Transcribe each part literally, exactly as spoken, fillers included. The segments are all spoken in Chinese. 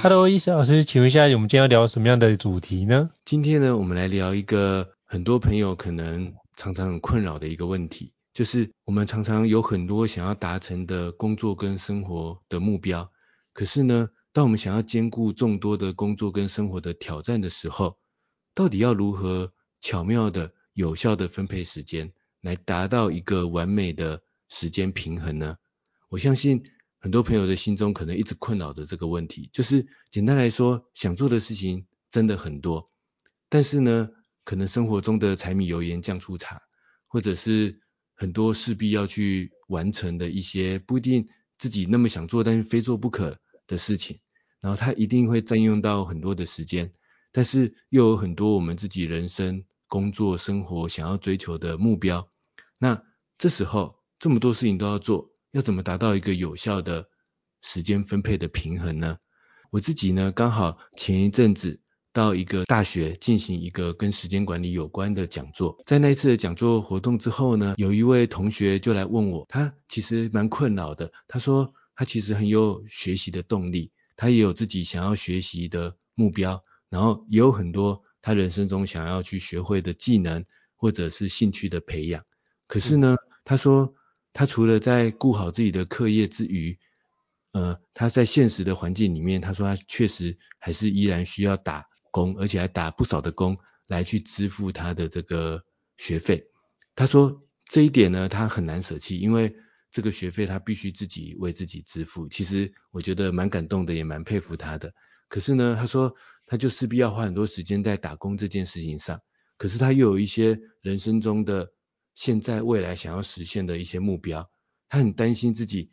Hello， Esor老师，请问一下，我们今天要聊什么样的主题呢？今天呢，我们来聊一个很多朋友可能常常很困扰的一个问题，就是我们常常有很多想要达成的工作跟生活的目标，可是呢，当我们想要兼顾众多的工作跟生活的挑战的时候，到底要如何巧妙的、有效的分配时间，来达到一个完美的时间平衡呢？我相信很多朋友的心中可能一直困扰着这个问题，就是简单来说，想做的事情真的很多，但是呢，可能生活中的柴米油盐酱醋茶，或者是很多势必要去完成的一些不一定自己那么想做但是非做不可的事情，然后它一定会占用到很多的时间，但是又有很多我们自己人生、工作、生活想要追求的目标。那这时候这么多事情都要做，要怎么达到一个有效的时间分配的平衡呢？我自己呢，刚好前一阵子到一个大学进行一个跟时间管理有关的讲座，在那一次的讲座活动之后呢，有一位同学就来问我，他其实蛮困扰的，他说他其实很有学习的动力，他也有自己想要学习的目标，然后也有很多他人生中想要去学会的技能或者是兴趣的培养，可是呢，他说他除了在顾好自己的课业之余，呃，他在现实的环境里面，他说他确实还是依然需要打工，而且还打不少的工来去支付他的这个学费。他说这一点呢，他很难舍弃，因为这个学费他必须自己为自己支付。其实我觉得蛮感动的，也蛮佩服他的。可是呢，他说他就势必要花很多时间在打工这件事情上，可是他又有一些人生中的现在未来想要实现的一些目标，他很担心自己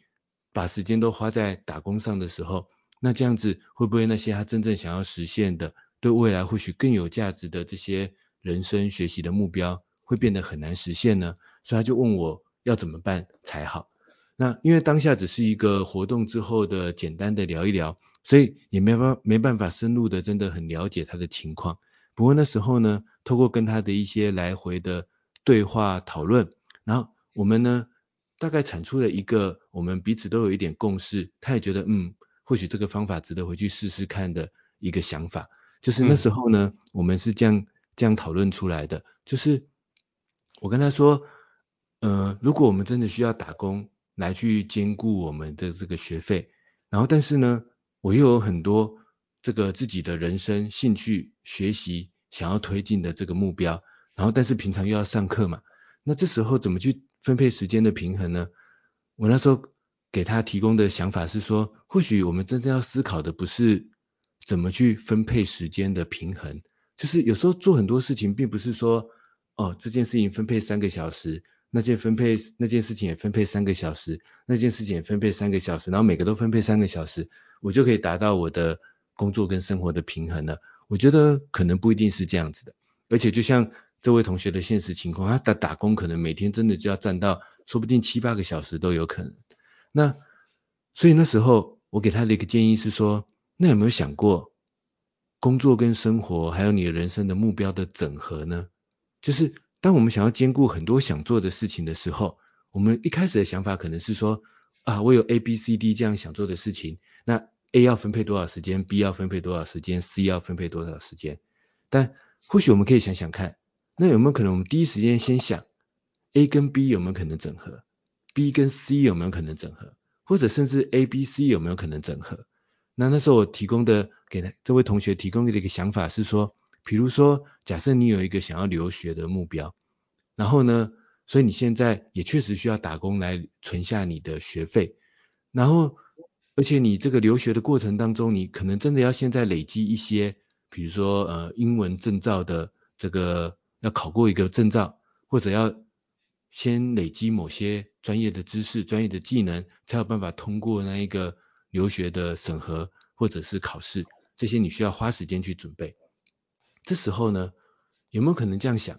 把时间都花在打工上的时候，那这样子会不会那些他真正想要实现的、对未来或许更有价值的这些人生学习的目标会变得很难实现呢？所以他就问我要怎么办才好。那因为当下只是一个活动之后的简单的聊一聊，所以也没办法没办法深入的真的很了解他的情况。不过那时候呢，透过跟他的一些来回的对话讨论，然后我们呢大概产出了一个我们彼此都有一点共识，他也觉得嗯或许这个方法值得回去试试看的一个想法。就是那时候呢、嗯、我们是这样这样讨论出来的，就是我跟他说呃如果我们真的需要打工来去兼顾我们的这个学费，然后但是呢我又有很多这个自己的人生兴趣学习想要推进的这个目标，然后但是平常又要上课嘛，那这时候怎么去分配时间的平衡呢？我那时候给他提供的想法是说，或许我们真正要思考的不是怎么去分配时间的平衡，就是有时候做很多事情并不是说哦这件事情分配三个小时，那件分配那件事情也分配三个小时，那件事情也分配三个小时，然后每个都分配三个小时，我就可以达到我的工作跟生活的平衡了。我觉得可能不一定是这样子的，而且就像这位同学的现实情况，他打打工可能每天真的就要站到说不定七八个小时都有可能。那所以那时候我给他的一个建议是说，那有没有想过工作跟生活还有你的人生的目标的整合呢？就是当我们想要兼顾很多想做的事情的时候，我们一开始的想法可能是说啊我有 A B C D 这样想做的事情，那 A 要分配多少时间， B 要分配多少时间， C 要分配多少时间，但或许我们可以想想看，那有没有可能我们第一时间先想 A 跟 B 有没有可能整合， B 跟 C 有没有可能整合，或者甚至 A B C 有没有可能整合。那那时候我提供的给这位同学提供的一个想法是说，比如说假设你有一个想要留学的目标，然后呢所以你现在也确实需要打工来存下你的学费，然后而且你这个留学的过程当中，你可能真的要现在累积一些，比如说呃英文证照的这个要考过一个证照，或者要先累积某些专业的知识、专业的技能，才有办法通过那一个留学的审核或者是考试，这些你需要花时间去准备。这时候呢，有没有可能这样想，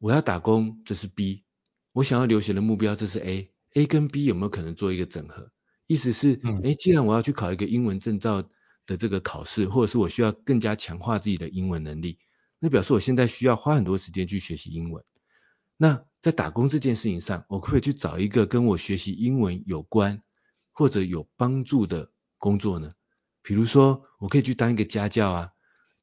我要打工，这是 B， 我想要留学的目标，这是 A， A 跟 B 有没有可能做一个整合？意思是，诶，既然我要去考一个英文证照的这个考试，或者是我需要更加强化自己的英文能力，那表示我现在需要花很多时间去学习英文。那在打工这件事情上，我可不可以去找一个跟我学习英文有关或者有帮助的工作呢？比如说我可以去当一个家教啊，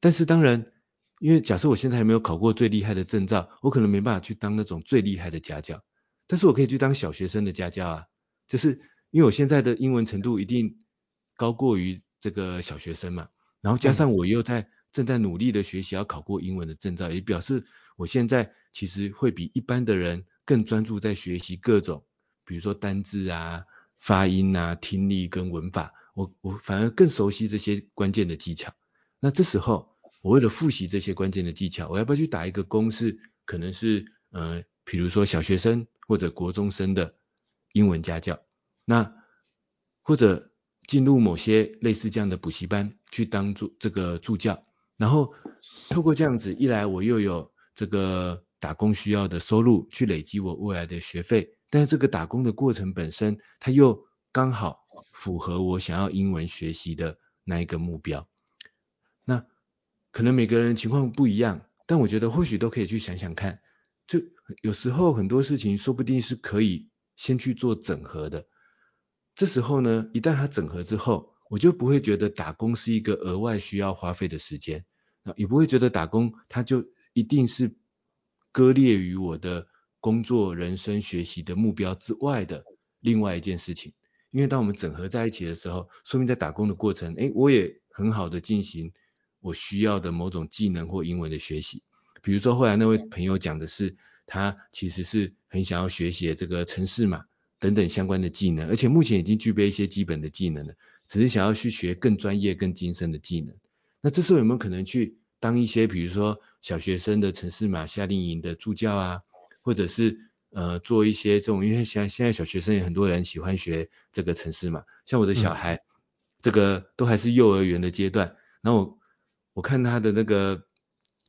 但是当然因为假设我现在还没有考过最厉害的证照，我可能没办法去当那种最厉害的家教，但是我可以去当小学生的家教啊，就是因为我现在的英文程度一定高过于这个小学生嘛，然后加上我又在正在努力的学习要考过英文的证照，也表示我现在其实会比一般的人更专注在学习各种，比如说单字啊、发音啊、听力跟文法，我我反而更熟悉这些关键的技巧。那这时候我为了复习这些关键的技巧，我要不要去打一个工，是可能是呃，比如说小学生或者国中生的英文家教，那或者进入某些类似这样的补习班去当助这个助教，然后透过这样子一来，我又有这个打工需要的收入去累积我未来的学费，但是这个打工的过程本身它又刚好符合我想要英文学习的那一个目标。那可能每个人情况不一样，但我觉得或许都可以去想想看，就有时候很多事情说不定是可以先去做整合的。这时候呢，一旦它整合之后，我就不会觉得打工是一个额外需要花费的时间，也不会觉得打工它就一定是割裂于我的工作、人生、学习的目标之外的另外一件事情。因为当我们整合在一起的时候，说明在打工的过程，诶，我也很好的进行我需要的某种技能或英文的学习。比如说后来那位朋友讲的是，他其实是很想要学习这个程式码等等相关的技能，而且目前已经具备一些基本的技能了，只是想要去学更专业、更精深的技能。那这时候有没有可能去当一些比如说小学生的程式码夏令营的助教啊，或者是呃做一些这种，因为像现在小学生也很多人喜欢学这个程式码，像我的小孩、嗯、这个都还是幼儿园的阶段，然后我我看他的那个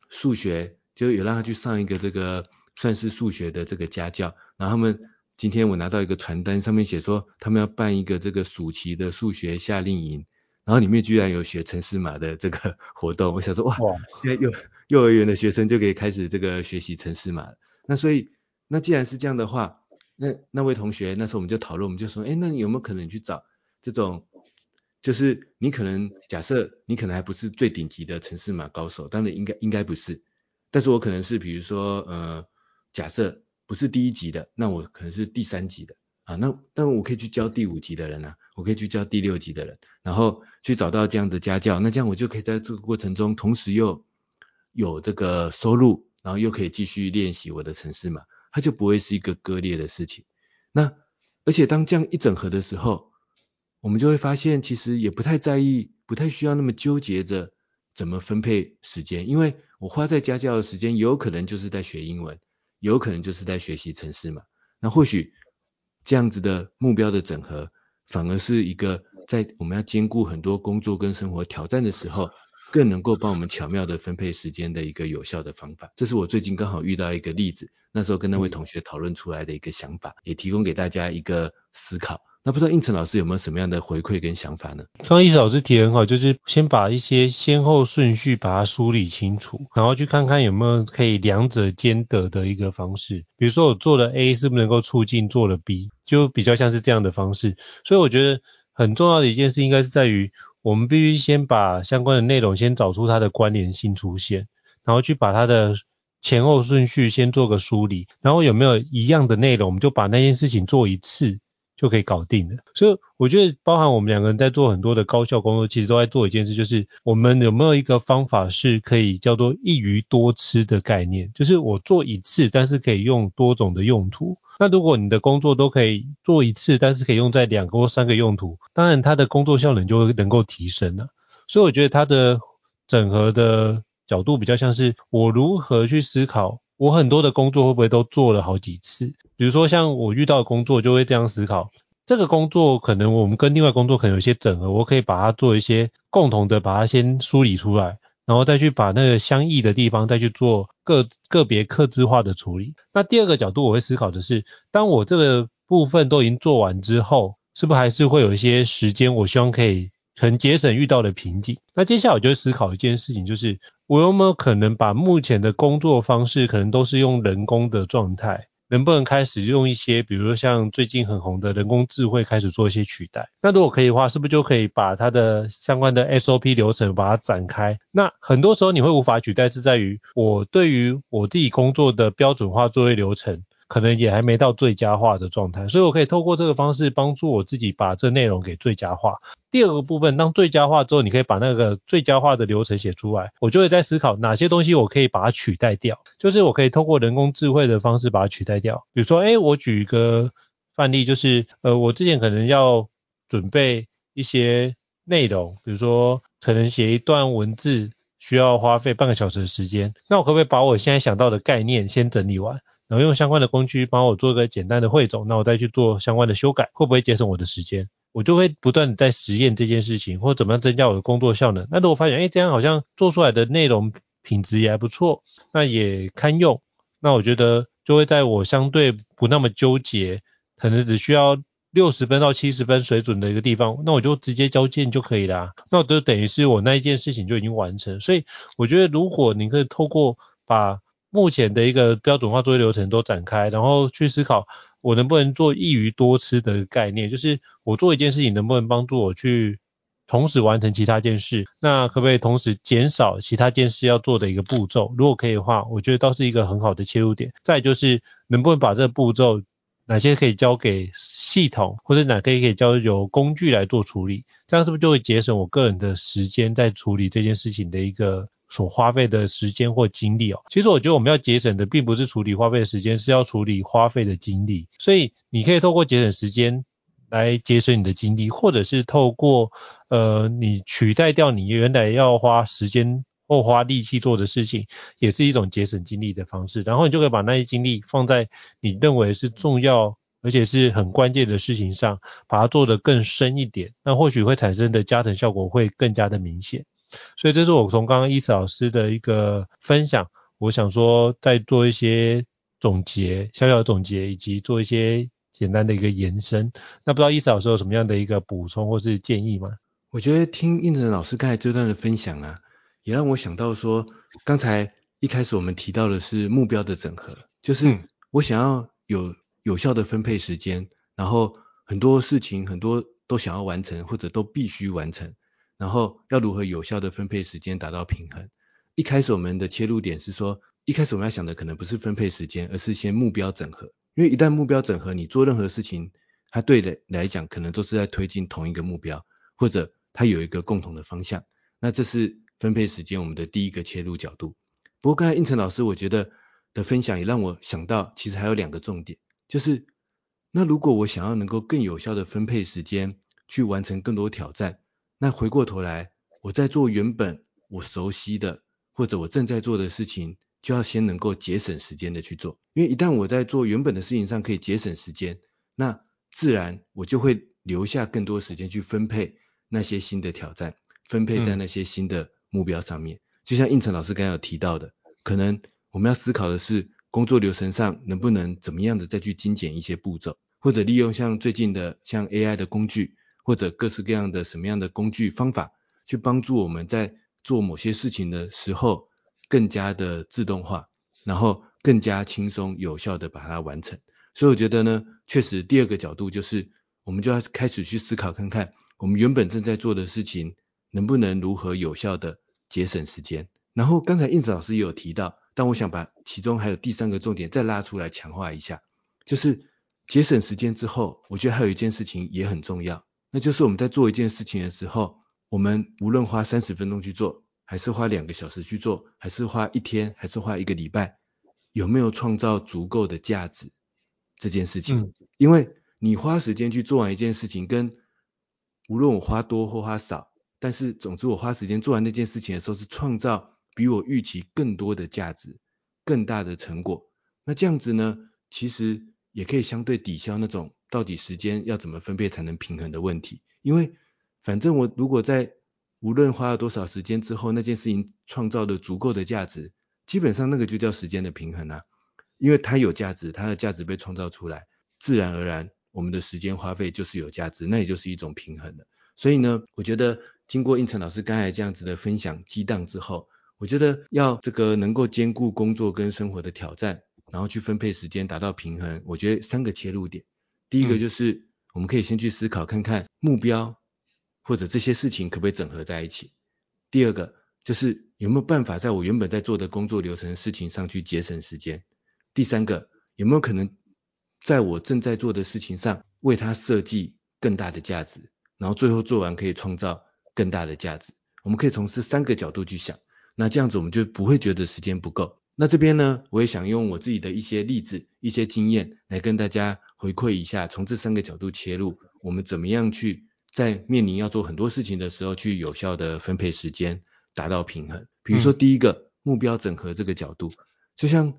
数学，就有让他去上一个这个算是数学的这个家教，然后他们今天我拿到一个传单，上面写说他们要办一个这个暑期的数学夏令营，然后里面居然有学程式码的这个活动，我想说哇，现在幼幼儿园的学生就可以开始这个学习程式码了。那所以，那既然是这样的话，那那位同学那时候我们就讨论，我们就说，哎，那你有没有可能去找这种，就是你可能假设你可能还不是最顶级的程式码高手，当然应该应该不是，但是我可能是比如说呃，假设不是第一级的，那我可能是第三级的。啊，那那我可以去教第五级的人啊，我可以去教第六级的人，然后去找到这样的家教，那这样我就可以在这个过程中，同时又有这个收入，然后又可以继续练习我的程式嘛，它就不会是一个割裂的事情。那而且当这样一整合的时候，我们就会发现其实也不太在意，不太需要那么纠结着怎么分配时间，因为我花在家教的时间，有可能就是在学英文，有可能就是在学习程式嘛，那或许这样子的目标的整合，反而是一个在我们要兼顾很多工作跟生活挑战的时候，更能够帮我们巧妙的分配时间的一个有效的方法。这是我最近刚好遇到一个例子，那时候跟那位同学讨论出来的一个想法，也提供给大家一个思考。那不知道胤丞老师有没有什么样的回馈跟想法呢？刚刚胤丞老师提得很好，就是先把一些先后顺序把它梳理清楚，然后去看看有没有可以两者兼得的一个方式。比如说我做了 A 是不是能够促进做了 B， 就比较像是这样的方式。所以我觉得很重要的一件事应该是在于，我们必须先把相关的内容先找出它的关联性出现，然后去把它的前后顺序先做个梳理，然后有没有一样的内容，我们就把那件事情做一次就可以搞定了。所以我觉得包含我们两个人在做很多的高效工作，其实都在做一件事，就是我们有没有一个方法是可以叫做一鱼多吃的概念，就是我做一次但是可以用多种的用途。那如果你的工作都可以做一次，但是可以用在两个或三个用途，当然它的工作效能就能够提升了。所以我觉得它的整合的角度比较像是我如何去思考我很多的工作会不会都做了好几次？比如说像我遇到的工作就会这样思考，这个工作可能我们跟另外工作可能有些整合，我可以把它做一些共同的，把它先梳理出来，然后再去把那个相异的地方再去做个个别客制化的处理。那第二个角度我会思考的是，当我这个部分都已经做完之后，是不是还是会有一些时间我希望可以很节省遇到的瓶颈。那接下来我就会思考一件事情，就是我有没有可能把目前的工作方式可能都是用人工的状态，能不能开始用一些比如说像最近很红的人工智慧开始做一些取代。那如果可以的话，是不是就可以把它的相关的 S O P 流程把它展开。那很多时候你会无法取代是在于我对于我自己工作的标准化作业流程可能也还没到最佳化的状态，所以我可以透过这个方式帮助我自己把这内容给最佳化。第二个部分，当最佳化之后，你可以把那个最佳化的流程写出来，我就会在思考哪些东西我可以把它取代掉，就是我可以透过人工智慧的方式把它取代掉。比如说诶，我举一个范例，就是呃，我之前可能要准备一些内容，比如说可能写一段文字需要花费半个小时的时间，那我可不可以把我现在想到的概念先整理完，然后用相关的工具帮我做个简单的汇总，那我再去做相关的修改，会不会节省我的时间？我就会不断的在实验这件事情，或怎么样增加我的工作效能。那如果发现诶这样好像做出来的内容品质也还不错，那也堪用，那我觉得就会在我相对不那么纠结，可能只需要六十分到七十分水准的一个地方，那我就直接交件就可以啦。那我就等于是我那一件事情就已经完成。所以我觉得如果你可以透过把目前的一个标准化作业流程都展开，然后去思考我能不能做一鱼多吃的概念，就是我做一件事情能不能帮助我去同时完成其他件事，那可不可以同时减少其他件事要做的一个步骤，如果可以的话我觉得倒是一个很好的切入点。再就是能不能把这个步骤哪些可以交给系统，或者哪些可以交由工具来做处理，这样是不是就会节省我个人的时间在处理这件事情的一个所花费的时间或精力哦。其实我觉得我们要节省的并不是处理花费的时间，是要处理花费的精力。所以你可以透过节省时间来节省你的精力，或者是透过呃你取代掉你原来要花时间或花力气做的事情，也是一种节省精力的方式。然后你就可以把那些精力放在你认为是重要而且是很关键的事情上，把它做得更深一点，那或许会产生的加成效果会更加的明显。所以这是我从刚刚伊斯老师的一个分享，我想说再做一些总结，小小的总结，以及做一些简单的一个延伸。那不知道伊斯老师有什么样的一个补充或是建议吗？我觉得听胤丞老师刚才这段的分享啊，也让我想到说，刚才一开始我们提到的是目标的整合，就是我想要有有效的分配时间，然后很多事情很多都想要完成或者都必须完成，然后要如何有效的分配时间达到平衡。一开始我们的切入点是说，一开始我们要想的可能不是分配时间，而是先目标整合。因为一旦目标整合，你做任何事情它对你来讲可能都是在推进同一个目标，或者它有一个共同的方向，那这是分配时间我们的第一个切入角度。不过刚才胤丞老师我觉得的分享也让我想到其实还有两个重点，就是那如果我想要能够更有效的分配时间去完成更多挑战，那回过头来我在做原本我熟悉的或者我正在做的事情，就要先能够节省时间的去做。因为一旦我在做原本的事情上可以节省时间，那自然我就会留下更多时间去分配那些新的挑战，分配在那些新的目标上面、嗯、就像胤丞老师刚才有提到的，可能我们要思考的是工作流程上能不能怎么样的再去精简一些步骤，或者利用像最近的像 A I 的工具，或者各式各样的什么样的工具方法，去帮助我们在做某些事情的时候更加的自动化，然后更加轻松有效的把它完成。所以我觉得呢，确实第二个角度就是我们就要开始去思考看看，我们原本正在做的事情能不能如何有效的节省时间。然后刚才胤丞老师也有提到，但我想把其中还有第三个重点再拉出来强化一下，就是节省时间之后，我觉得还有一件事情也很重要，那就是我们在做一件事情的时候，我们无论花三十分钟去做，还是花两个小时去做，还是花一天，还是花一个礼拜，有没有创造足够的价值这件事情、嗯、因为你花时间去做完一件事情，跟无论我花多或花少，但是总之我花时间做完那件事情的时候，是创造比我预期更多的价值，更大的成果。那这样子呢，其实也可以相对抵消那种到底时间要怎么分配才能平衡的问题。因为反正我如果在无论花了多少时间之后，那件事情创造了足够的价值，基本上那个就叫时间的平衡啊。因为它有价值，它的价值被创造出来，自然而然我们的时间花费就是有价值，那也就是一种平衡了。所以呢，我觉得经过胤丞老师刚才这样子的分享激荡之后，我觉得要这个能够兼顾工作跟生活的挑战，然后去分配时间达到平衡，我觉得三个切入点。第一个就是我们可以先去思考看看目标或者这些事情可不可以整合在一起。第二个就是有没有办法在我原本在做的工作流程事情上去节省时间。第三个，有没有可能在我正在做的事情上为它设计更大的价值，然后最后做完可以创造更大的价值。我们可以从这三个角度去想，那这样子我们就不会觉得时间不够。那这边呢，我也想用我自己的一些例子一些经验来跟大家回馈一下，从这三个角度切入，我们怎么样去在面临要做很多事情的时候去有效的分配时间达到平衡。比如说第一个、嗯、目标整合这个角度，就像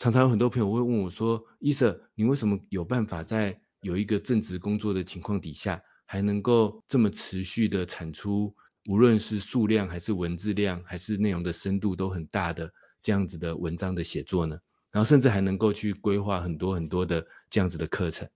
常常有很多朋友会问我说， Esor 你为什么有办法在有一个正职工作的情况底下还能够这么持续的产出，无论是数量还是文字量还是内容的深度都很大的这样子的文章的写作呢？然后甚至还能够去规划很多很多的这样子的课程。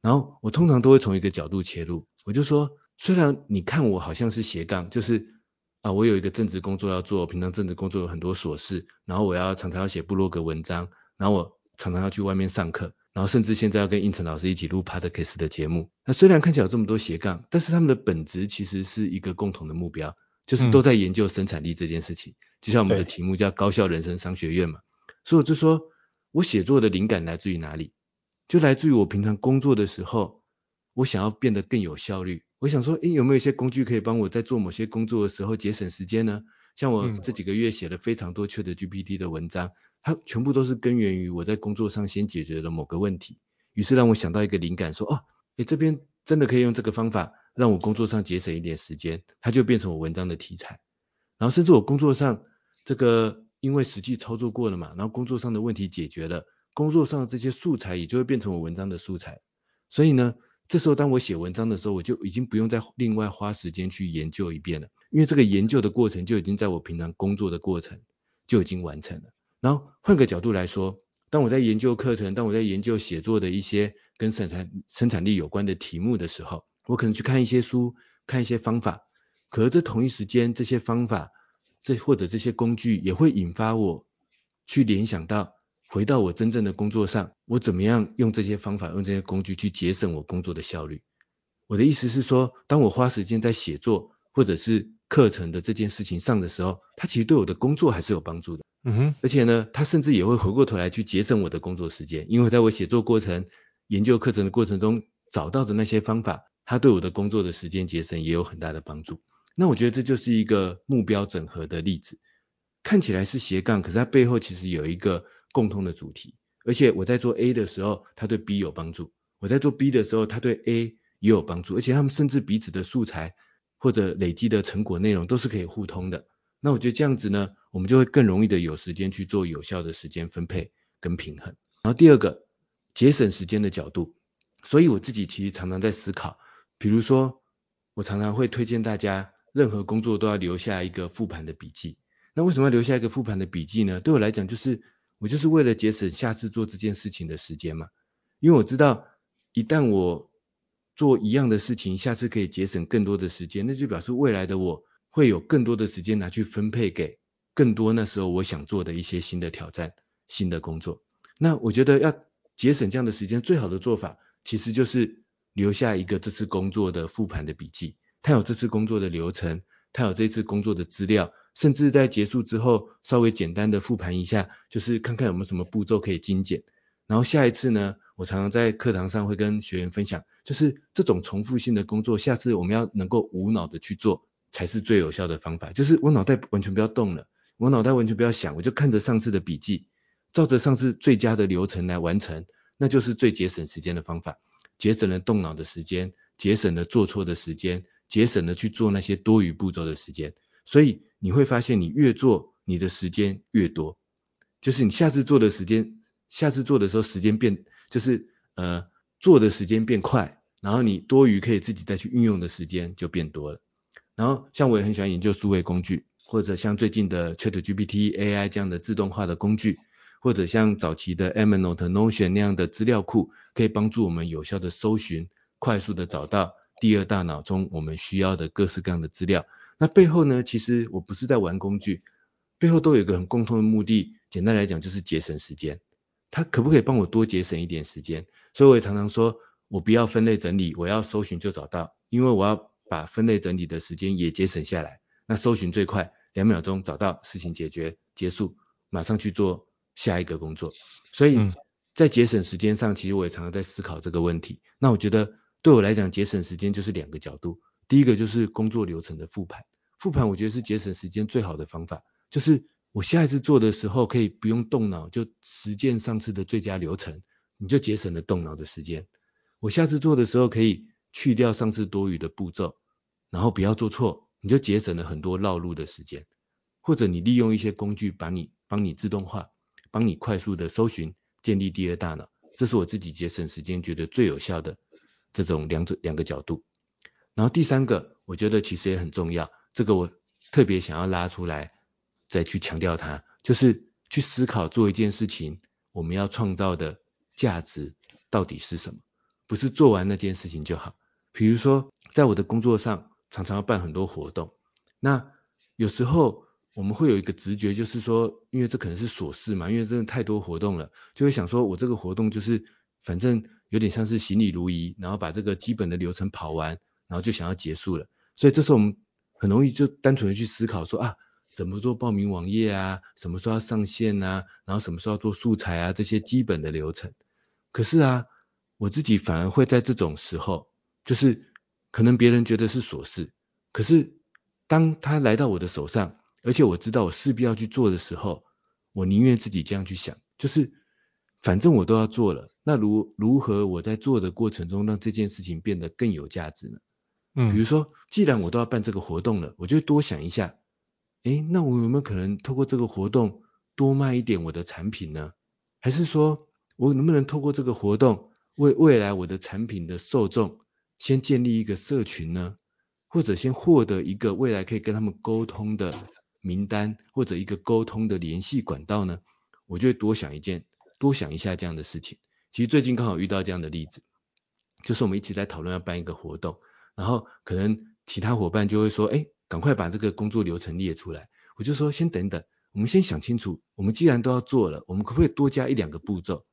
然后我通常都会从一个角度切入，我就说虽然你看我好像是斜杠，就是啊，我有一个正职工作要做，平常正职工作有很多琐事，然后我要常常要写部落格文章，然后我常常要去外面上课，然后甚至现在要跟胤丞老师一起录 Podcast 的节目。那虽然看起来有这么多斜杠，但是他们的本质其实是一个共同的目标，就是都在研究生产力这件事情、嗯、就像我们的题目叫高效人生商学院嘛。所以我就说我写作的灵感来自于哪里，就来自于我平常工作的时候我想要变得更有效率，我想说诶有没有一些工具可以帮我在做某些工作的时候节省时间呢？像我这几个月写了非常多 Chat G P T 的文章，它全部都是根源于我在工作上先解决了某个问题，于是让我想到一个灵感说，哦，诶这边真的可以用这个方法让我工作上节省一点时间，它就变成我文章的题材。然后甚至我工作上这个因为实际操作过了嘛，然后工作上的问题解决了，工作上的这些素材也就会变成我文章的素材。所以呢，这时候当我写文章的时候，我就已经不用再另外花时间去研究一遍了，因为这个研究的过程就已经在我平常工作的过程就已经完成了。然后换个角度来说，当我在研究课程，当我在研究写作的一些跟生产生产力有关的题目的时候，我可能去看一些书，看一些方法，可是这同一时间这些方法这或者这些工具也会引发我去联想到回到我真正的工作上，我怎么样用这些方法用这些工具去节省我工作的效率。我的意思是说，当我花时间在写作或者是课程的这件事情上的时候，它其实对我的工作还是有帮助的。嗯哼，而且呢，它甚至也会回过头来去节省我的工作时间，因为在我写作过程研究课程的过程中找到的那些方法，它对我的工作的时间节省也有很大的帮助。那我觉得这就是一个目标整合的例子，看起来是斜杠，可是它背后其实有一个共通的主题，而且我在做 A 的时候它对 B 有帮助，我在做 B 的时候它对 A 也有帮助，而且他们甚至彼此的素材或者累积的成果内容都是可以互通的。那我觉得这样子呢，我们就会更容易的有时间去做有效的时间分配跟平衡。然后第二个，节省时间的角度，所以我自己其实常常在思考，比如说我常常会推荐大家任何工作都要留下一个复盘的笔记。那为什么要留下一个复盘的笔记呢？对我来讲就是我就是为了节省下次做这件事情的时间嘛，因为我知道一旦我做一样的事情下次可以节省更多的时间，那就表示未来的我会有更多的时间拿去分配给更多那时候我想做的一些新的挑战新的工作。那我觉得要节省这样的时间，最好的做法其实就是留下一个这次工作的复盘的笔记，它有这次工作的流程，它有这次工作的资料，甚至在结束之后稍微简单的复盘一下，就是看看有没有什么步骤可以精简。然后下一次呢，我常常在课堂上会跟学员分享，就是这种重复性的工作下次我们要能够无脑的去做才是最有效的方法，就是我脑袋完全不要动了，我脑袋完全不要想，我就看着上次的笔记，照着上次最佳的流程来完成，那就是最节省时间的方法。节省了动脑的时间，节省了做错的时间，节省了去做那些多余步骤的时间。所以你会发现你越做你的时间越多，就是你下次做的时间，下次做的时候时间变，就是呃做的时间变快，然后你多余可以自己再去运用的时间就变多了。然后像我也很喜欢研究数位工具，或者像最近的 ChatGPT、A I 这样的自动化的工具，或者像早期的 Evernote、Notion 那样的资料库，可以帮助我们有效的搜寻，快速的找到第二大脑中我们需要的各式各样的资料。那背后呢，其实我不是在玩工具，背后都有一个很共同的目的，简单来讲就是节省时间。它可不可以帮我多节省一点时间？所以我也常常说，我不要分类整理，我要搜寻就找到，因为我要把分类整理的时间也节省下来。那搜寻最快，两秒钟找到，事情解决，结束，马上去做下一个工作。所以在节省时间上，其实我也常常在思考这个问题。那我觉得对我来讲，节省时间就是两个角度。第一个就是工作流程的复盘，复盘我觉得是节省时间最好的方法，就是我下一次做的时候可以不用动脑，就实践上次的最佳流程，你就节省了动脑的时间。我下次做的时候可以去掉上次多余的步骤，然后不要做错，你就节省了很多绕路的时间。或者你利用一些工具把你帮你自动化，帮你快速的搜寻，建立第二大脑。这是我自己节省时间觉得最有效的这种两两个角度。然后第三个我觉得其实也很重要，这个我特别想要拉出来再去强调它，就是去思考做一件事情我们要创造的价值到底是什么，不是做完那件事情就好。比如说在我的工作上常常要办很多活动，那有时候我们会有一个直觉，就是说因为这可能是琐事嘛，因为真的太多活动了，就会想说我这个活动就是反正有点像是行礼如仪，然后把这个基本的流程跑完，然后就想要结束了。所以这时候我们很容易就单纯的去思考说啊，怎么做报名网页啊，什么时候要上线啊，然后什么时候要做素材啊，这些基本的流程。可是啊，我自己反而会在这种时候，就是可能别人觉得是琐事，可是当他来到我的手上，而且我知道我势必要去做的时候，我宁愿自己这样去想，就是反正我都要做了，那如如何我在做的过程中让这件事情变得更有价值呢？嗯，比如说既然我都要办这个活动了，我就多想一下，诶，那我有没有可能透过这个活动多卖一点我的产品呢？还是说我能不能透过这个活动为未来我的产品的受众先建立一个社群呢？或者先获得一个未来可以跟他们沟通的名单，或者一个沟通的联系管道呢？我就会多想一件多想一下这样的事情。其实最近刚好遇到这样的例子，就是我们一起在讨论要办一个活动，然后可能其他伙伴就会说，哎，赶快把这个工作流程列出来。我就说先等等，我们先想清楚，我们既然都要做了，我们可不可以多加一两个步骤，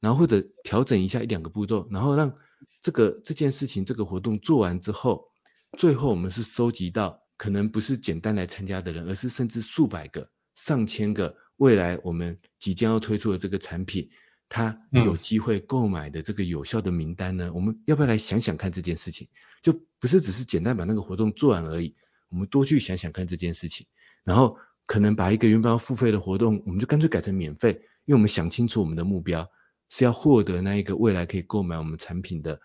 然后或者调整一下一两个步骤，然后让这个这件事情这个活动做完之后，最后我们是收集到可能不是简单来参加的人，而是甚至数百个上千个未来我们即将要推出的这个产品他有机会购买的这个有效的名单呢？嗯，我们要不要来想想看这件事情，就不是只是简单把那个活动做完而已，我们多去想想看这件事情。然后可能把一个原本要付费的活动，我们就干脆改成免费，因为我们想清楚我们的目标是要获得那一个未来可以购买我们产品的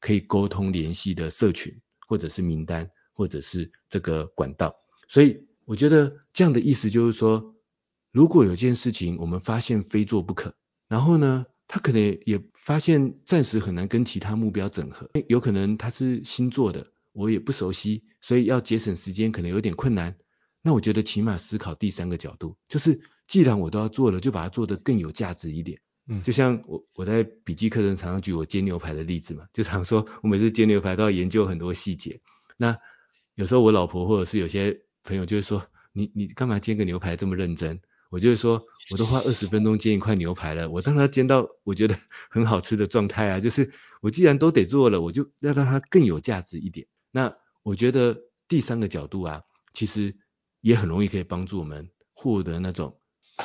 可以沟通联系的社群，或者是名单，或者是这个管道。所以我觉得这样的意思就是说，如果有件事情我们发现非做不可，然后呢他可能也发现暂时很难跟其他目标整合，有可能他是新做的，我也不熟悉，所以要节省时间可能有点困难。那我觉得起码思考第三个角度，就是既然我都要做了，就把它做得更有价值一点。嗯，就像我我在笔记课程常常举我煎牛排的例子嘛，就常说我每次煎牛排都要研究很多细节。那有时候我老婆或者是有些朋友就会说，你你干嘛煎个牛排这么认真？我就会说，我都花二十分钟煎一块牛排了，我让它煎到我觉得很好吃的状态啊，就是我既然都得做了，我就要让它更有价值一点。那我觉得第三个角度啊，其实也很容易可以帮助我们获得那种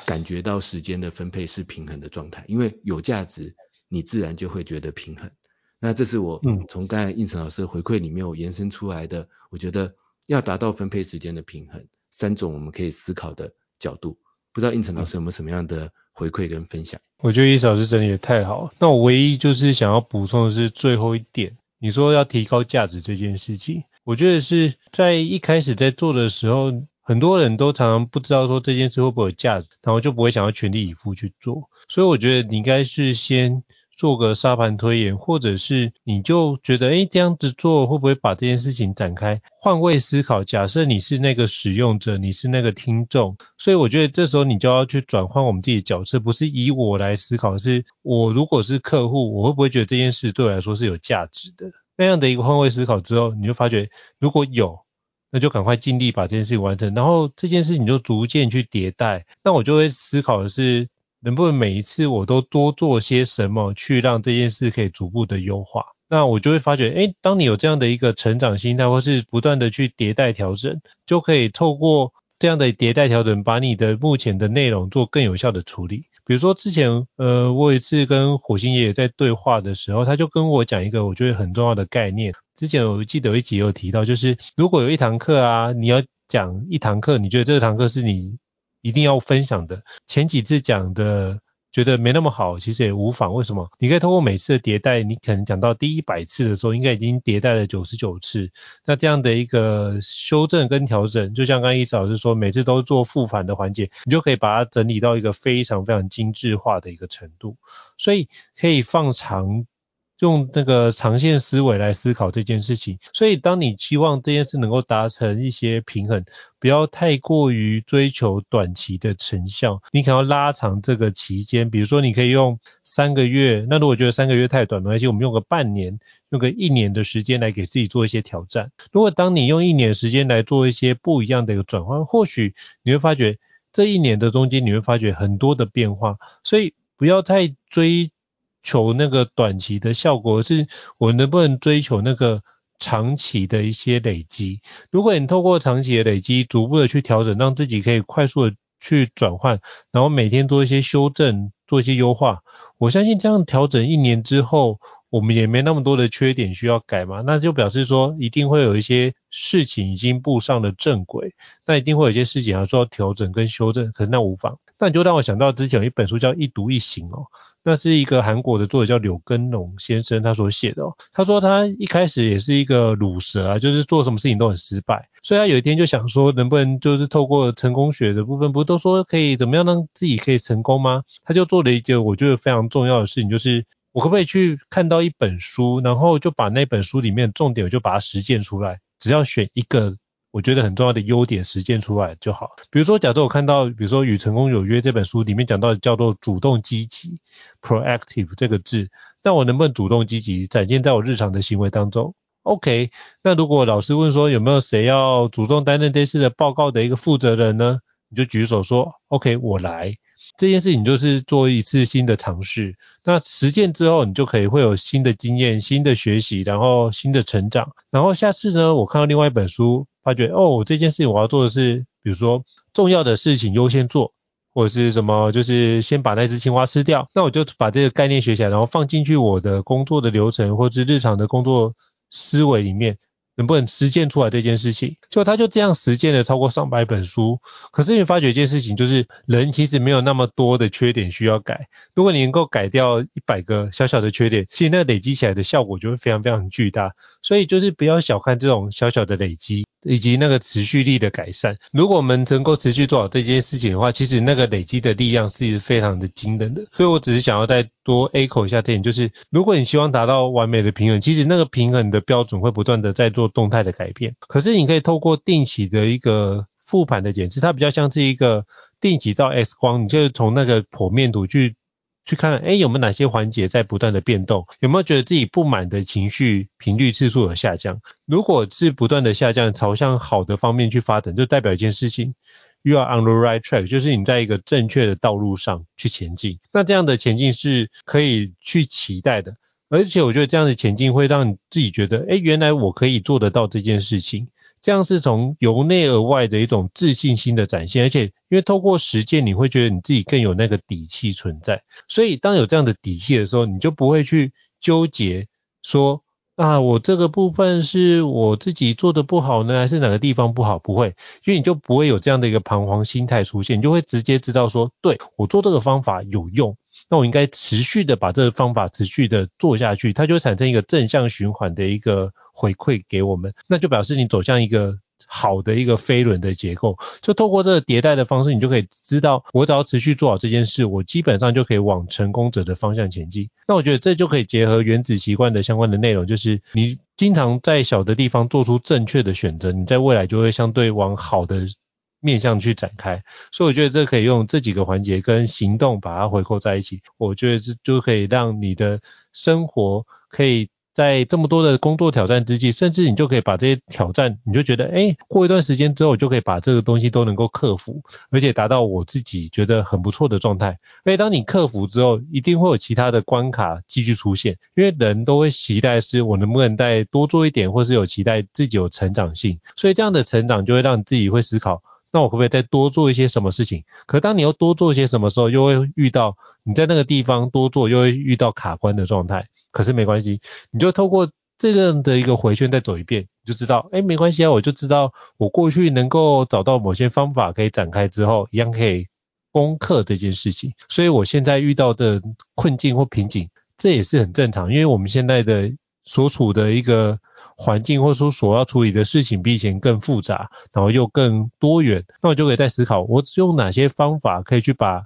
感觉到时间的分配是平衡的状态，因为有价值你自然就会觉得平衡。那这是我从刚才胤丞老师的回馈里面我延伸出来的，我觉得要达到分配时间的平衡，三种我们可以思考的角度。不知道胤丞老师有没有什么样的回馈跟分享？我觉得胤丞老师整理得太好了。那我唯一就是想要补充的是最后一点，你说要提高价值这件事情，我觉得是在一开始在做的时候，很多人都常常不知道说这件事会不会有价值，然后就不会想要全力以赴去做。所以我觉得你应该是先做个沙盘推演，或者是你就觉得诶这样子做会不会把这件事情展开，换位思考，假设你是那个使用者，你是那个听众，所以我觉得这时候你就要去转换我们自己的角色，不是以我来思考，是我如果是客户，我会不会觉得这件事对我来说是有价值的，那样的一个换位思考之后，你就发觉如果有，那就赶快尽力把这件事情完成，然后这件事你就逐渐去迭代。那我就会思考的是能不能每一次我都多做些什么去让这件事可以逐步的优化，那我就会发觉诶当你有这样的一个成长心态，或是不断的去迭代调整，就可以透过这样的迭代调整把你的目前的内容做更有效的处理。比如说之前呃，我有一次跟火星爷爷在对话的时候，他就跟我讲一个我觉得很重要的概念，之前我记得有一集有提到，就是如果有一堂课啊，你要讲一堂课，你觉得这堂课是你一定要分享的，前几次讲的觉得没那么好，其实也无妨，为什么？你可以透过每次的迭代，你可能讲到第一百次的时候应该已经迭代了九十九次，那这样的一个修正跟调整，就像刚才一直老师说每次都做复盘的环节，你就可以把它整理到一个非常非常精致化的一个程度，所以可以放长用那个长线思维来思考这件事情。所以当你希望这件事能够达成一些平衡，不要太过于追求短期的成效，你可能要拉长这个期间，比如说你可以用三个月，那如果觉得三个月太短没关系，我们用个半年用个一年的时间来给自己做一些挑战。如果当你用一年的时间来做一些不一样的一个转换，或许你会发觉这一年的中间你会发觉很多的变化，所以不要太追求那个短期的效果，是我能不能追求那个长期的一些累积。如果你透过长期的累积逐步的去调整，让自己可以快速的去转换，然后每天做一些修正，做一些优化，我相信这样调整一年之后，我们也没那么多的缺点需要改嘛，那就表示说一定会有一些事情已经步上了正轨，那一定会有一些事情要做调整跟修正，可是那无妨。那你就让我想到之前有一本书叫一读一行哦，那是一个韩国的作者叫柳根龙先生他所写的哦，他说他一开始也是一个鲁蛇啊，就是做什么事情都很失败，所以他有一天就想说能不能就是透过成功学的部分，不是都说可以怎么样让自己可以成功吗？他就做了一个我觉得非常重要的事情，就是我可不可以去看到一本书，然后就把那本书里面的重点我就把它实践出来，只要选一个我觉得很重要的优点实践出来就好。比如说假设我看到比如说与成功有约这本书里面讲到叫做主动积极 proactive 这个字，那我能不能主动积极展现在我日常的行为当中？ OK， 那如果老师问说有没有谁要主动担任这次的报告的一个负责人呢，你就举手说 OK 我来，这件事情就是做一次新的尝试，那实践之后你就可以会有新的经验，新的学习，然后新的成长。然后下次呢我看到另外一本书发觉哦这件事情我要做的是比如说重要的事情优先做，或者是什么就是先把那只青蛙吃掉，那我就把这个概念学起来，然后放进去我的工作的流程或是日常的工作思维里面，能不能实践出来这件事情？就他就这样实践了超过上百本书，可是你发觉一件事情，就是人其实没有那么多的缺点需要改，如果你能够改掉一百个小小的缺点，其实那累积起来的效果就会非常非常巨大，所以就是不要小看这种小小的累积以及那个持续力的改善，如果我们能够持续做好这件事情的话，其实那个累积的力量是非常的惊人的。所以我只是想要再多 echo 一下这点，就是如果你希望达到完美的平衡，其实那个平衡的标准会不断的在做动态的改变，可是你可以透过定期的一个复盘的检视，它比较像是一个定期照 X 光，你就从那个剖面图去去看诶有没有哪些环节在不断的变动，有没有觉得自己不满的情绪频率次数有下降，如果是不断的下降朝向好的方面去发展，就代表一件事情 You are on the right track， 就是你在一个正确的道路上去前进，那这样的前进是可以去期待的，而且我觉得这样的前进会让你自己觉得诶原来我可以做得到这件事情，这样是从由内而外的一种自信心的展现，而且因为透过实践你会觉得你自己更有那个底气存在，所以当有这样的底气的时候，你就不会去纠结说啊我这个部分是我自己做的不好呢还是哪个地方不好，不会，因为你就不会有这样的一个彷徨心态出现，你就会直接知道说对我做这个方法有用，那我应该持续的把这个方法持续的做下去，它就产生一个正向循环的一个回馈给我们，那就表示你走向一个好的一个飞轮的结构。就透过这个迭代的方式，你就可以知道我只要持续做好这件事，我基本上就可以往成功者的方向前进。那我觉得这就可以结合原子习惯的相关的内容，就是你经常在小的地方做出正确的选择，你在未来就会相对往好的面向去展开。所以我觉得这可以用这几个环节跟行动把它回扣在一起，我觉得这就可以让你的生活可以在这么多的工作挑战之际，甚至你就可以把这些挑战，你就觉得哎，过一段时间之后我就可以把这个东西都能够克服，而且达到我自己觉得很不错的状态。而且当你克服之后，一定会有其他的关卡继续出现，因为人都会期待是我能不能再多做一点，或是有期待自己有成长性，所以这样的成长就会让自己会思考，那我可不可以再多做一些什么事情？可当你又多做一些什么时候，又会遇到你在那个地方多做又会遇到卡关的状态。可是没关系，你就透过这样的一个回圈再走一遍，你就知道诶没关系啊，我就知道我过去能够找到某些方法可以展开之后，一样可以攻克这件事情。所以我现在遇到的困境或瓶颈，这也是很正常，因为我们现在的所处的一个环境，或者说所要处理的事情比以前更复杂，然后又更多元。那我就可以再思考我用哪些方法可以去把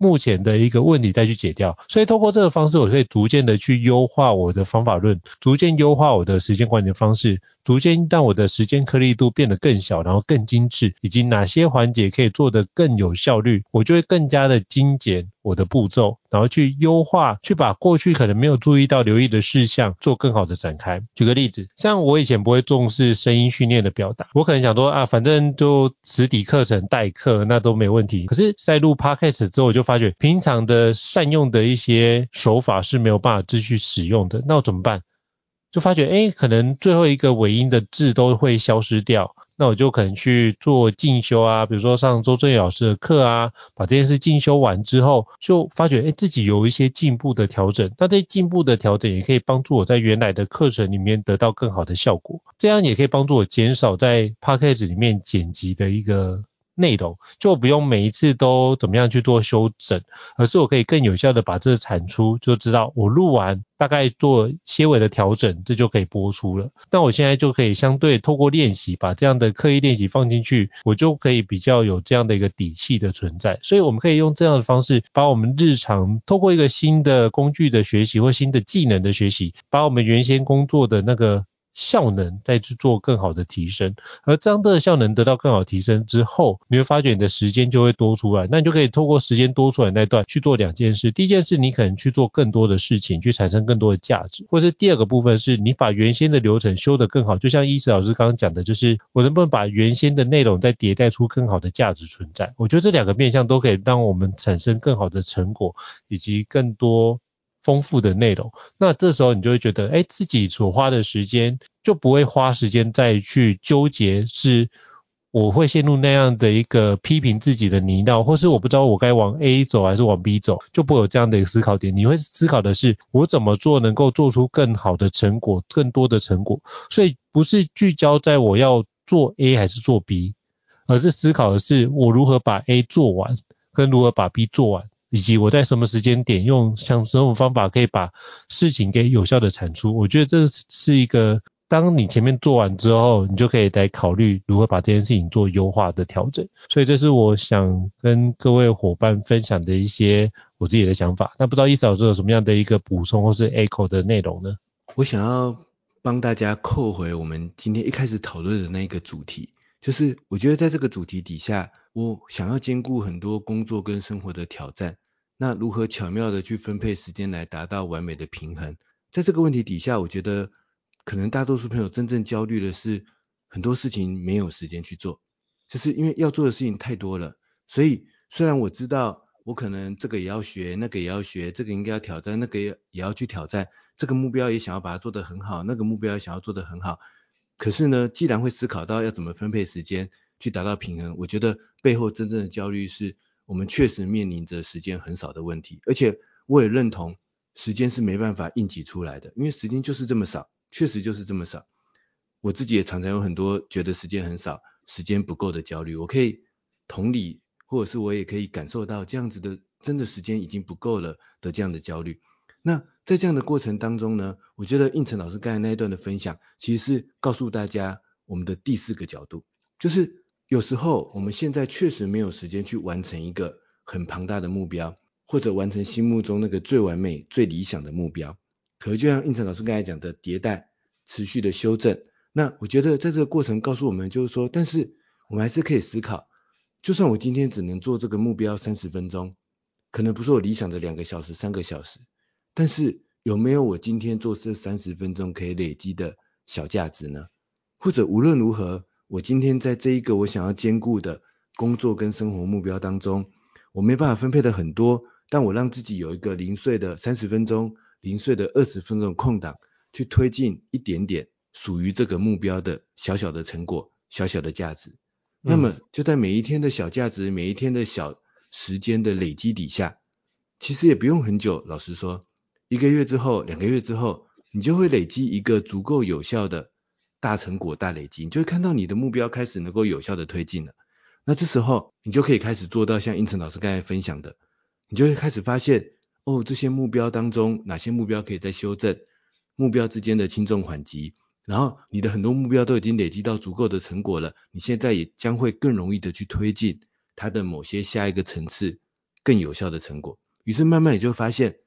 目前的一个问题再去解掉。所以透过这个方式，我可以逐渐的去优化我的方法论，逐渐优化我的时间管理的方式，逐渐让我的时间颗粒度变得更小，然后更精致，以及哪些环节可以做得更有效率，我就会更加的精简我的步骤，然后去优化，去把过去可能没有注意到留意的事项做更好的展开。举个例子，像我以前不会重视声音训练的表达，我可能想说啊，反正就实体课程代课那都没问题。可是在录 podcast 之后，我就发觉平常的善用的一些手法是没有办法继续使用的，那我怎么办？就发觉诶可能最后一个尾音的字都会消失掉，那我就可能去做进修啊，比如说上周正宇老师的课啊，把这件事进修完之后，就发觉诶自己有一些进步的调整，那这些进步的调整也可以帮助我在原来的课程里面得到更好的效果，这样也可以帮助我减少在 podcast 里面剪辑的一个内容，就不用每一次都怎么样去做修整，而是我可以更有效的把这产出，就知道我录完大概做些微的调整，这就可以播出了。那我现在就可以相对透过练习，把这样的刻意练习放进去，我就可以比较有这样的一个底气的存在。所以我们可以用这样的方式，把我们日常透过一个新的工具的学习或新的技能的学习，把我们原先工作的那个效能再去做更好的提升，而这样的效能得到更好的提升之后，你会发觉你的时间就会多出来，那你就可以透过时间多出来那段去做两件事。第一件事，你可能去做更多的事情，去产生更多的价值，或是第二个部分是你把原先的流程修得更好，就像伊斯老师刚刚讲的，就是我能不能把原先的内容再迭代出更好的价值存在。我觉得这两个面向都可以让我们产生更好的成果，以及更多丰富的内容。那这时候你就会觉得诶自己所花的时间就不会花时间再去纠结是我会陷入那样的一个批评自己的泥淖，或是我不知道我该往 A 走还是往 B 走，就不会有这样的一个思考点。你会思考的是我怎么做能够做出更好的成果，更多的成果。所以不是聚焦在我要做 A 还是做 B， 而是思考的是我如何把 A 做完，跟如何把 B 做完，以及我在什么时间点用像什么方法可以把事情给有效的产出。我觉得这是一个当你前面做完之后，你就可以来考虑如何把这件事情做优化的调整。所以这是我想跟各位伙伴分享的一些我自己的想法。那不知道伊老师有什么样的一个补充或是 echo 的内容呢？我想要帮大家扣回我们今天一开始讨论的那个主题，就是我觉得在这个主题底下，我想要兼顾很多工作跟生活的挑战，那如何巧妙的去分配时间来达到完美的平衡。在这个问题底下，我觉得可能大多数朋友真正焦虑的是很多事情没有时间去做，就是因为要做的事情太多了。所以虽然我知道我可能这个也要学，那个也要学，这个应该要挑战，那个也要去挑战，这个目标也想要把它做得很好，那个目标也想要做得很好，可是呢，既然会思考到要怎么分配时间去达到平衡，我觉得背后真正的焦虑是我们确实面临着时间很少的问题。而且我也认同时间是没办法硬挤出来的，因为时间就是这么少，确实就是这么少。我自己也常常有很多觉得时间很少，时间不够的焦虑，我可以同理，或者是我也可以感受到这样子的真的时间已经不够了的这样的焦虑。那在这样的过程当中呢，我觉得胤丞老师刚才那一段的分享其实是告诉大家我们的第四个角度，就是有时候我们现在确实没有时间去完成一个很庞大的目标，或者完成心目中那个最完美最理想的目标，可是就像胤丞老师刚才讲的迭代持续的修正，那我觉得在这个过程告诉我们就是说，但是我们还是可以思考，就算我今天只能做这个目标三十分钟，可能不是我理想的两个小时、三个小时，但是有没有我今天做这三十分钟可以累积的小价值呢？或者无论如何，我今天在这一个我想要兼顾的工作跟生活目标当中，我没办法分配的很多，但我让自己有一个零碎的三十分钟、零碎的二十分钟空档，去推进一点点属于这个目标的小小的成果、小小的价值。那么就在每一天的小价值、每一天的小时间的累积底下，其实也不用很久，老实说一个月之后、两个月之后，你就会累积一个足够有效的大成果、大累积，你就会看到你的目标开始能够有效的推进了。那这时候你就可以开始做到像胤丞老师刚才分享的，你就会开始发现哦，这些目标当中哪些目标可以再修正，目标之间的轻重缓急，然后你的很多目标都已经累积到足够的成果了，你现在也将会更容易的去推进它的某些下一个层次更有效的成果。于是慢慢你就发现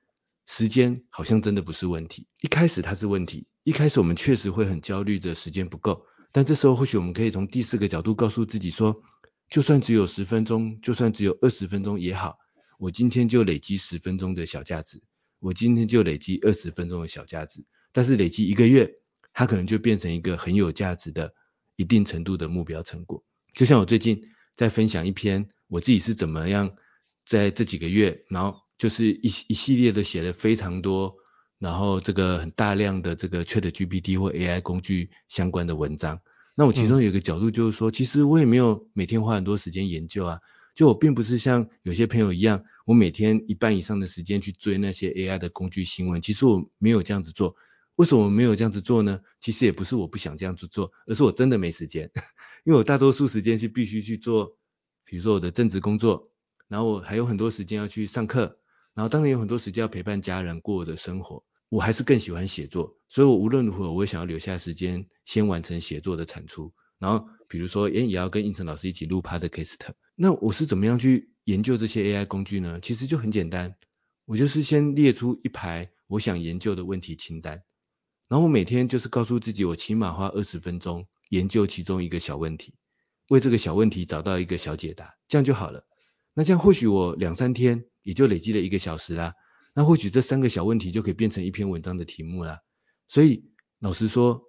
时间好像真的不是问题，一开始它是问题，一开始我们确实会很焦虑着时间不够，但这时候或许我们可以从第四个角度告诉自己说，就算只有十分钟，就算只有二十分钟也好，我今天就累积十分钟的小价值，我今天就累积二十分钟的小价值，但是累积一个月，它可能就变成一个很有价值的一定程度的目标成果。就像我最近在分享一篇我自己是怎么样在这几个月，然后就是一一系列的写了非常多，然后这个很大量的这个 ChatGPT 或 A I 工具相关的文章。那我其中有一个角度就是说、嗯、其实我也没有每天花很多时间研究啊，就我并不是像有些朋友一样，我每天一半以上的时间去追那些 A I 的工具新闻，其实我没有这样子做。为什么我没有这样子做呢？其实也不是我不想这样子做，而是我真的没时间因为我大多数时间是必须去做，比如说我的正职工作，然后我还有很多时间要去上课，然后当然有很多时间要陪伴家人过我的生活，我还是更喜欢写作，所以我无论如何我也想要留下时间先完成写作的产出，然后比如说也要跟胤丞老师一起录 Podcast。 那我是怎么样去研究这些 A I 工具呢？其实就很简单，我就是先列出一排我想研究的问题清单，然后我每天就是告诉自己我起码花二十分钟研究其中一个小问题，为这个小问题找到一个小解答，这样就好了。那这样或许我两三天也就累积了一个小时啦，那或许这三个小问题就可以变成一篇文章的题目啦。所以老实说，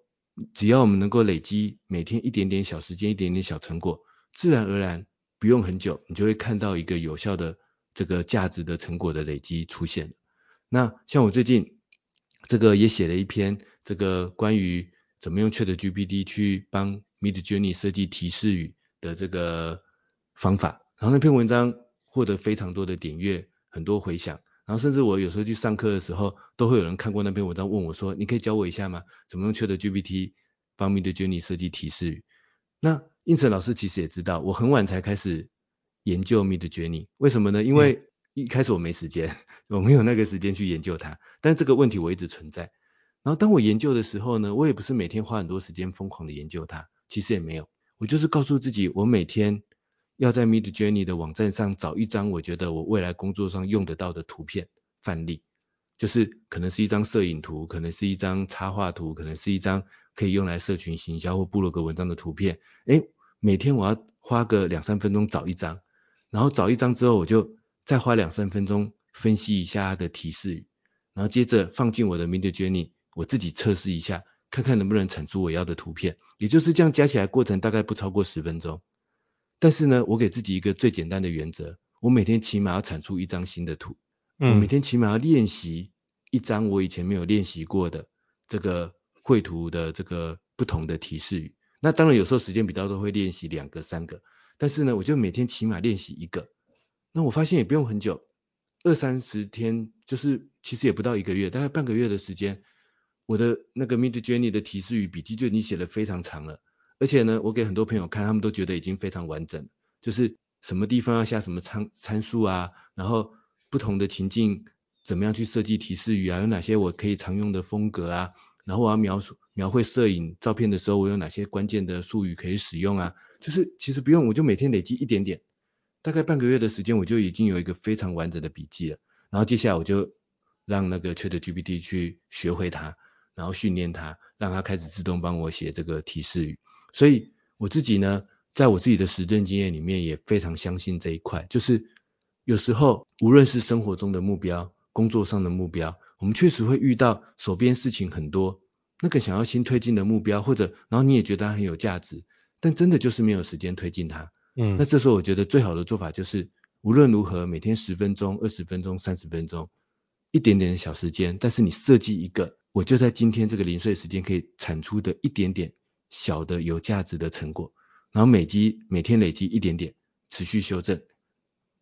只要我们能够累积每天一点点小时间、一点点小成果，自然而然不用很久，你就会看到一个有效的这个价值的成果的累积出现。那像我最近这个也写了一篇这个关于怎么用 ChatGPT 去帮 Midjourney 设计提示语的这个方法，然后那篇文章获得非常多的点阅，很多回响，然后甚至我有时候去上课的时候都会有人看过那篇文章问我说，你可以教我一下吗，怎么用 ChatGPT 帮 Midjourney 设计提示语。那胤丞老师其实也知道我很晚才开始研究 Midjourney， 为什么呢？因为一开始我没时间，我没有那个时间去研究它，但这个问题我一直存在。然后当我研究的时候呢，我也不是每天花很多时间疯狂的研究它，其实也没有，我就是告诉自己我每天要在 Midjourney 的网站上找一张我觉得我未来工作上用得到的图片范例，就是可能是一张摄影图，可能是一张插画图，可能是一张可以用来社群行销或部落格文章的图片，诶，每天我要花个两三分钟找一张，然后找一张之后我就再花两三分钟分析一下它的提示语，然后接着放进我的 Midjourney，我自己测试一下，看看能不能产出我要的图片，也就是这样加起来过程大概不超过十分钟。但是呢，我给自己一个最简单的原则，我每天起码要产出一张新的图、嗯、我每天起码要练习一张我以前没有练习过的这个绘图的这个不同的提示语。那当然有时候时间比较多会练习两个三个，但是呢我就每天起码练习一个。那我发现也不用很久，二三十天，就是其实也不到一个月，大概半个月的时间，我的那个 Midjourney 的提示与笔记就已经写得非常长了，而且呢我给很多朋友看，他们都觉得已经非常完整，就是什么地方要下什么参参数啊，然后不同的情境怎么样去设计提示语啊，有哪些我可以常用的风格啊，然后我要描述描绘摄影照片的时候，我有哪些关键的术语可以使用啊？就是其实不用，我就每天累积一点点，大概半个月的时间，我就已经有一个非常完整的笔记了。然后接下来我就让那个 ChatGPT 去学会它，然后训练它，让它开始自动帮我写这个提示语。所以我自己呢，在我自己的实践经验里面也非常相信这一块，就是有时候无论是生活中的目标，工作上的目标，我们确实会遇到手边事情很多，那个想要新推进的目标，或者然后你也觉得它很有价值，但真的就是没有时间推进它。嗯，那这时候我觉得最好的做法就是无论如何每天十分钟、二十分钟、三十分钟，一点点的小时间，但是你设计一个我就在今天这个零碎时间可以产出的一点点小的有价值的成果，然后每积每天累积一点点，持续修正，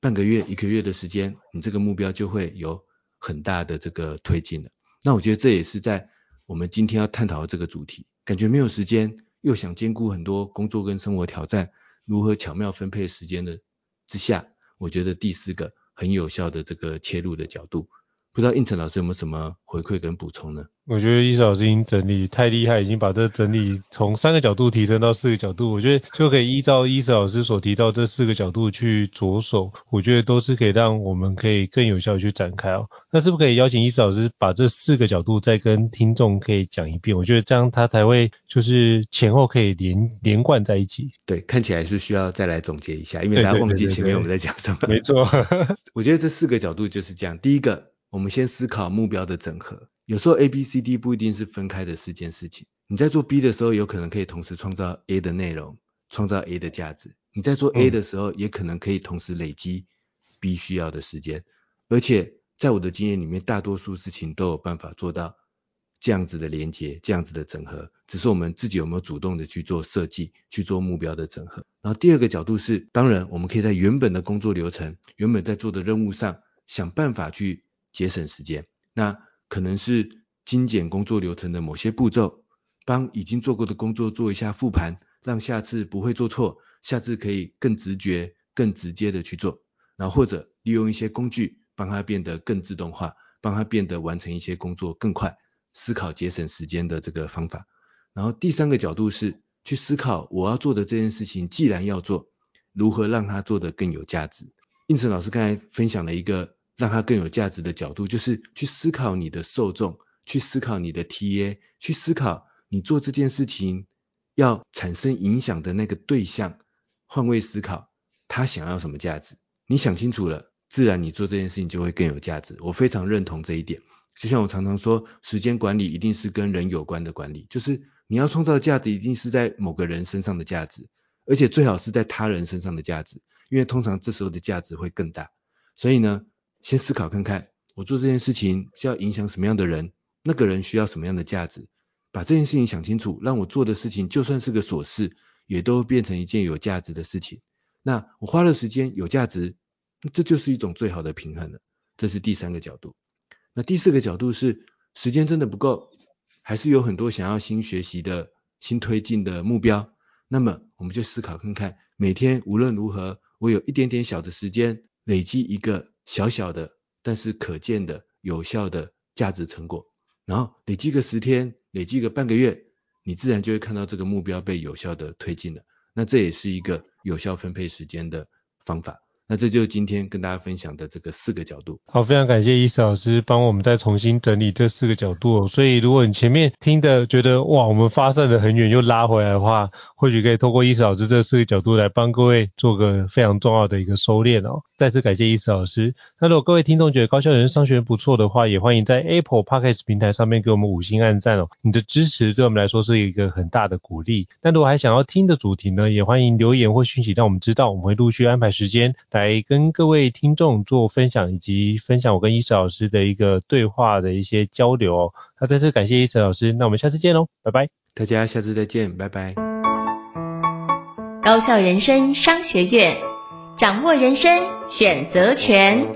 半个月一个月的时间，你这个目标就会有很大的这个推进了。那我觉得这也是在我们今天要探讨的这个主题，感觉没有时间又想兼顾很多工作跟生活挑战，如何巧妙分配时间的之下，我觉得第四个很有效的这个切入的角度。不知道胤丞老师有没有什么回馈跟补充呢？我觉得Esor老师已经整理太厉害，已经把这整理从三个角度提升到四个角度，我觉得就可以依照Esor老师所提到这四个角度去着手，我觉得都是可以让我们可以更有效的去展开哦。那是不是可以邀请Esor老师把这四个角度再跟听众可以讲一遍？我觉得这样他才会就是前后可以连连贯在一起。对，看起来是需要再来总结一下，因为大家忘记前面我们在讲什么。没错，我觉得这四个角度就是这样。第一个，我们先思考目标的整合。有时候 A、B、C、D 不一定是分开的四件事情。你在做 B 的时候，有可能可以同时创造 A 的内容，创造 A 的价值。你在做 A 的时候，也可能可以同时累积 B 需要的时间。而且在我的经验里面，大多数事情都有办法做到这样子的连结，这样子的整合。只是我们自己有没有主动的去做设计，去做目标的整合。然后第二个角度是，当然我们可以在原本的工作流程，原本在做的任务上，想办法去节省时间，那可能是精简工作流程的某些步骤，帮已经做过的工作做一下复盘，让下次不会做错，下次可以更直觉更直接的去做。然后或者利用一些工具帮它变得更自动化，帮它变得完成一些工作更快，思考节省时间的这个方法。然后第三个角度是去思考我要做的这件事情，既然要做，如何让它做得更有价值。胤丞老师刚才分享了一个让它更有价值的角度，就是去思考你的受众，去思考你的 T A， 去思考你做这件事情要产生影响的那个对象，换位思考他想要什么价值。你想清楚了，自然你做这件事情就会更有价值。我非常认同这一点。就像我常常说，时间管理一定是跟人有关的管理，就是你要创造的价值一定是在某个人身上的价值，而且最好是在他人身上的价值，因为通常这时候的价值会更大。所以呢，先思考看看我做这件事情是要影响什么样的人，那个人需要什么样的价值，把这件事情想清楚，让我做的事情就算是个琐事，也都变成一件有价值的事情。那我花了时间有价值，这就是一种最好的平衡了。这是第三个角度。那第四个角度是，时间真的不够，还是有很多想要新学习的新推进的目标，那么我们就思考看看，每天无论如何我有一点点小的时间，累积一个小小的但是可见的有效的价值成果，然后累积个十天，累积个半个月，你自然就会看到这个目标被有效的推进了。那这也是一个有效分配时间的方法。那这就是今天跟大家分享的这个四个角度。好，非常感谢Esor老师帮我们再重新整理这四个角度哦。所以如果你前面听的觉得哇我们发散的很远又拉回来的话，或许可以透过Esor老师这四个角度来帮各位做个非常重要的一个收敛哦。再次感谢Esor老师。那如果各位听众觉得高效人生商学院不错的话，也欢迎在 Apple Podcast 平台上面给我们五星按赞哦。你的支持对我们来说是一个很大的鼓励。那如果还想要听的主题呢，也欢迎留言或讯息让我们知道，我们会陆续安排时间来跟各位听众做分享，以及分享我跟Esor老师的一个对话的一些交流哦。那再次感谢Esor老师，那我们下次见喽，拜拜。大家下次再见，拜拜。高效人生商学院，掌握人生选择权。